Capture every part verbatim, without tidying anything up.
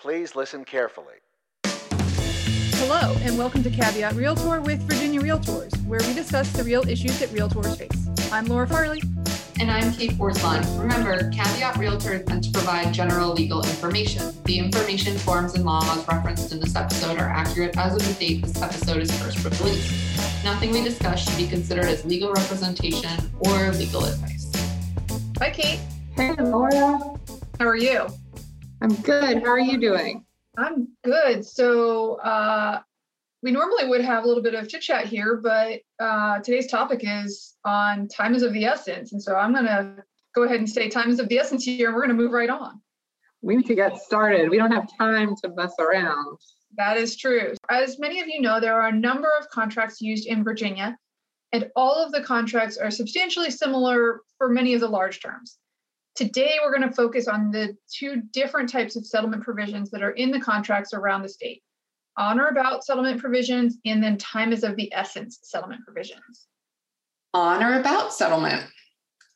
Please listen carefully. Hello, and welcome to Caveat Realtor with Virginia Realtors, where we discuss the real issues that realtors face. I'm Laura Farley. And I'm Kate Forsline. Remember, Caveat Realtor intends to provide general legal information. The information, forms, and laws referenced in this episode are accurate as of the date this episode is first released. Nothing we discuss should be considered as legal representation or legal advice. Hi, Kate. Hey, Laura. How are you? I'm good. How are you doing? I'm good. So uh, we normally would have a little bit of chit chat here, but uh, today's topic is on time is of the essence. And so I'm going to go ahead and say time is of the essence here. And we're going to move right on. We need to get started. We don't have time to mess around. That is true. As many of you know, there are a number of contracts used in Virginia, and all of the contracts are substantially similar for many of the large terms. Today, we're going to focus on the two different types of settlement provisions that are in the contracts around the state: on or about settlement provisions, and then time is of the essence settlement provisions. On or about settlement.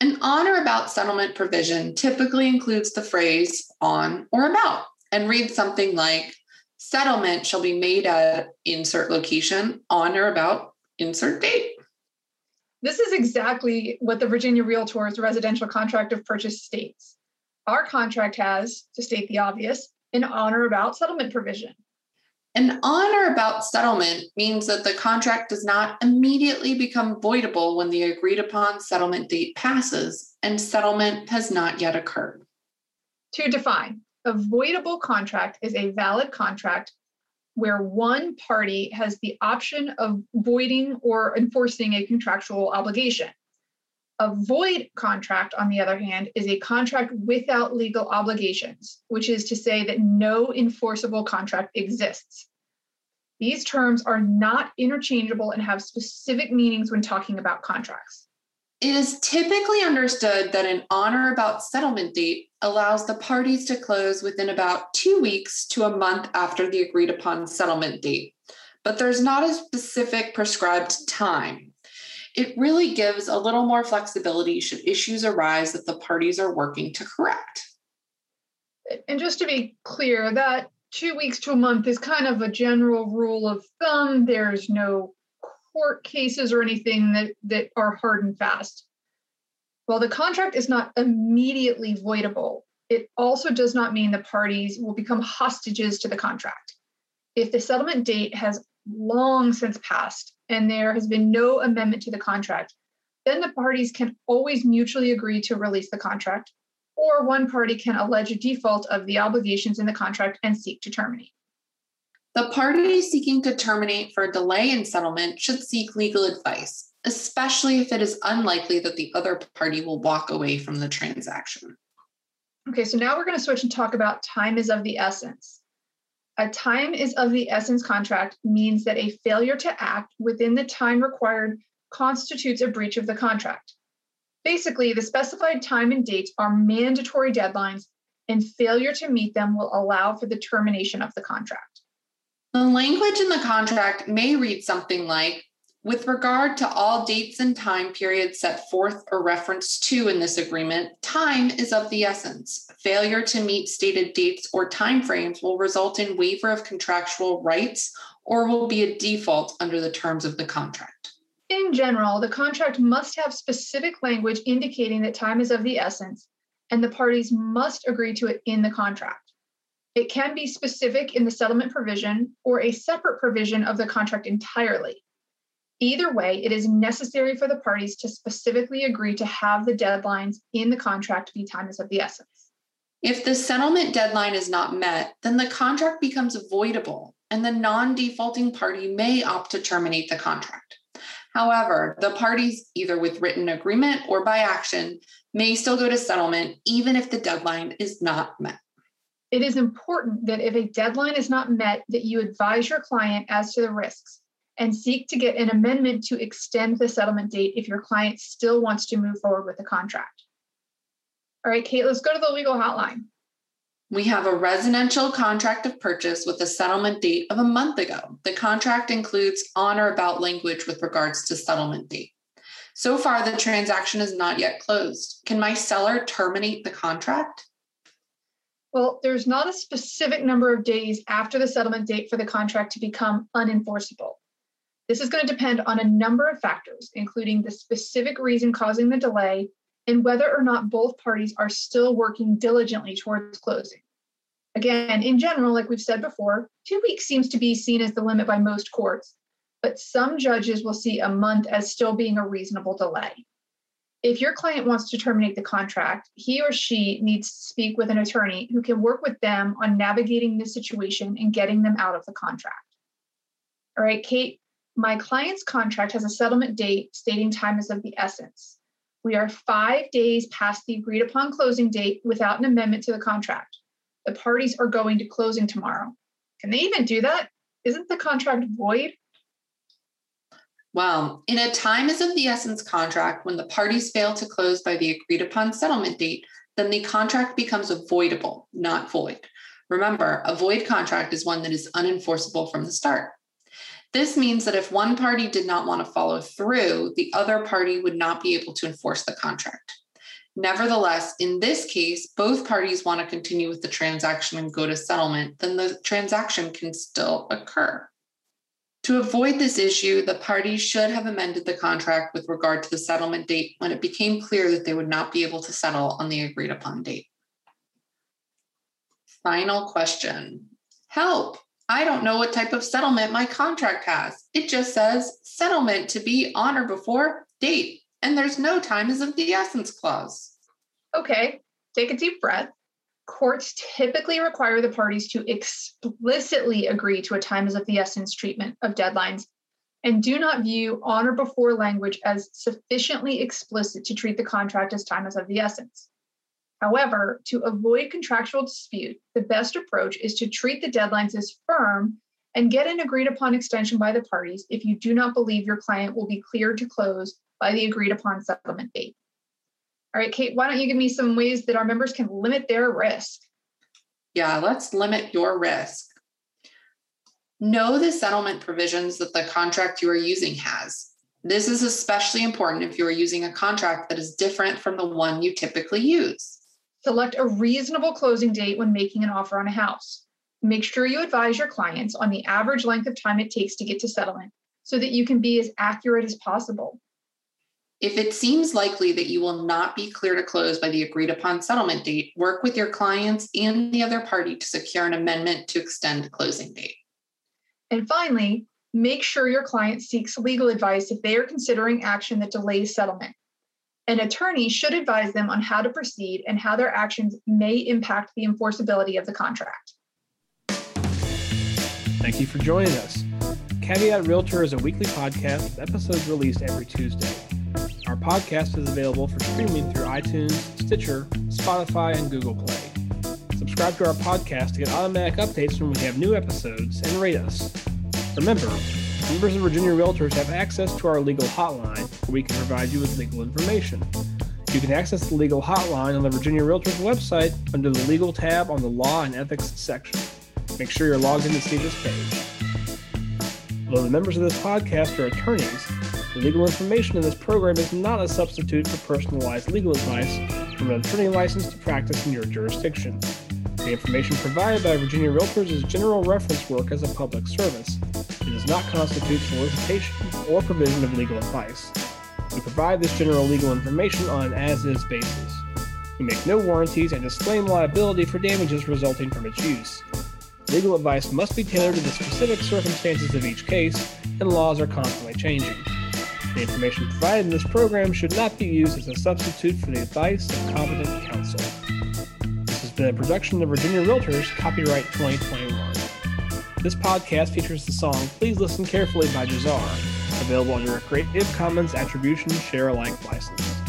An on or about settlement provision typically includes the phrase on or about and reads something like, settlement shall be made at insert location on or about insert date. This is exactly what the Virginia Realtors Residential Contract of Purchase states. Our contract has, to state the obvious, an on or about settlement provision. An on or about settlement means that the contract does not immediately become voidable when the agreed upon settlement date passes and settlement has not yet occurred. To define, a voidable contract is a valid contract where one party has the option of voiding or enforcing a contractual obligation. A void contract, on the other hand, is a contract without legal obligations, which is to say that no enforceable contract exists. These terms are not interchangeable and have specific meanings when talking about contracts. It is typically understood that an on or about settlement date allows the parties to close within about two weeks to a month after the agreed upon settlement date, but there's not a specific prescribed time. It really gives a little more flexibility should issues arise that the parties are working to correct. And just to be clear, that two weeks to a month is kind of a general rule of thumb. There's no court cases or anything that, that are hard and fast. While the contract is not immediately voidable, it also does not mean the parties will become hostages to the contract. If the settlement date has long since passed and there has been no amendment to the contract, then the parties can always mutually agree to release the contract, or one party can allege a default of the obligations in the contract and seek to terminate. The party seeking to terminate for a delay in settlement should seek legal advice, especially if it is unlikely that the other party will walk away from the transaction. Okay, so now we're going to switch and talk about time is of the essence. A time is of the essence contract means that a failure to act within the time required constitutes a breach of the contract. Basically, the specified time and dates are mandatory deadlines, and failure to meet them will allow for the termination of the contract. The language in the contract may read something like, with regard to all dates and time periods set forth or referenced to in this agreement, time is of the essence. Failure to meet stated dates or timeframes will result in waiver of contractual rights or will be a default under the terms of the contract. In general, the contract must have specific language indicating that time is of the essence, and the parties must agree to it in the contract. It can be specific in the settlement provision or a separate provision of the contract entirely. Either way, it is necessary for the parties to specifically agree to have the deadlines in the contract be time is of the essence. If the settlement deadline is not met, then the contract becomes voidable and the non-defaulting party may opt to terminate the contract. However, the parties, either with written agreement or by action, may still go to settlement even if the deadline is not met. It is important that if a deadline is not met, that you advise your client as to the risks and seek to get an amendment to extend the settlement date if your client still wants to move forward with the contract. All right, Kate, let's go to the legal hotline. We have a residential contract of purchase with a settlement date of a month ago. The contract includes on or about language with regards to settlement date. So far, the transaction is not yet closed. Can my seller terminate the contract? Well, there's not a specific number of days after the settlement date for the contract to become unenforceable. This is going to depend on a number of factors, including the specific reason causing the delay and whether or not both parties are still working diligently towards closing. Again, in general, like we've said before, two weeks seems to be seen as the limit by most courts, but some judges will see a month as still being a reasonable delay. If your client wants to terminate the contract, he or she needs to speak with an attorney who can work with them on navigating this situation and getting them out of the contract. All right, Kate, my client's contract has a settlement date stating time is of the essence. We are five days past the agreed upon closing date without an amendment to the contract. The parties are going to closing tomorrow. Can they even do that? Isn't the contract void? Well, in a time is of the essence contract, when the parties fail to close by the agreed upon settlement date, then the contract becomes voidable, not void. Remember, a void contract is one that is unenforceable from the start. This means that if one party did not want to follow through, the other party would not be able to enforce the contract. Nevertheless, in this case, both parties want to continue with the transaction and go to settlement, then the transaction can still occur. To avoid this issue, the parties should have amended the contract with regard to the settlement date when it became clear that they would not be able to settle on the agreed upon date. Final question. Help! I don't know what type of settlement my contract has. It just says settlement to be on or before date, and there's no time is of the essence clause. Okay, take a deep breath. Courts typically require the parties to explicitly agree to a time is of the essence treatment of deadlines and do not view on or before language as sufficiently explicit to treat the contract as time is of the essence. However, to avoid contractual dispute, the best approach is to treat the deadlines as firm and get an agreed upon extension by the parties if you do not believe your client will be cleared to close by the agreed upon settlement date. All right, Kate, why don't you give me some ways that our members can limit their risk? Yeah, let's limit your risk. Know the settlement provisions that the contract you are using has. This is especially important if you are using a contract that is different from the one you typically use. Select a reasonable closing date when making an offer on a house. Make sure you advise your clients on the average length of time it takes to get to settlement so that you can be as accurate as possible. If it seems likely that you will not be clear to close by the agreed upon settlement date, work with your clients and the other party to secure an amendment to extend the closing date. And finally, make sure your client seeks legal advice if they are considering action that delays settlement. An attorney should advise them on how to proceed and how their actions may impact the enforceability of the contract. Thank you for joining us. Caveat Realtor is a weekly podcast with episodes released every Tuesday. Our podcast is available for streaming through iTunes, Stitcher, Spotify, and Google Play. Subscribe to our podcast to get automatic updates when we have new episodes and rate us. Remember, members of Virginia Realtors have access to our legal hotline where we can provide you with legal information. You can access the legal hotline on the Virginia Realtors website under the Legal tab on the Law and Ethics section. Make sure you're logged in to see this page. Although the members of this podcast are attorneys, the legal information in this program is not a substitute for personalized legal advice from an attorney licensed to practice in your jurisdiction. The information provided by Virginia Realtors is general reference work as a public service. It does not constitute solicitation or provision of legal advice. We provide this general legal information on an as-is basis. We make no warranties and disclaim liability for damages resulting from its use. Legal advice must be tailored to the specific circumstances of each case, and laws are constantly changing. The information provided in this program should not be used as a substitute for the advice of competent counsel. This is the production of Virginia Realtors, copyright twenty twenty-one. This podcast features the song Please Listen Carefully by Jazar, available under a Creative Commons Attribution Share Alike license.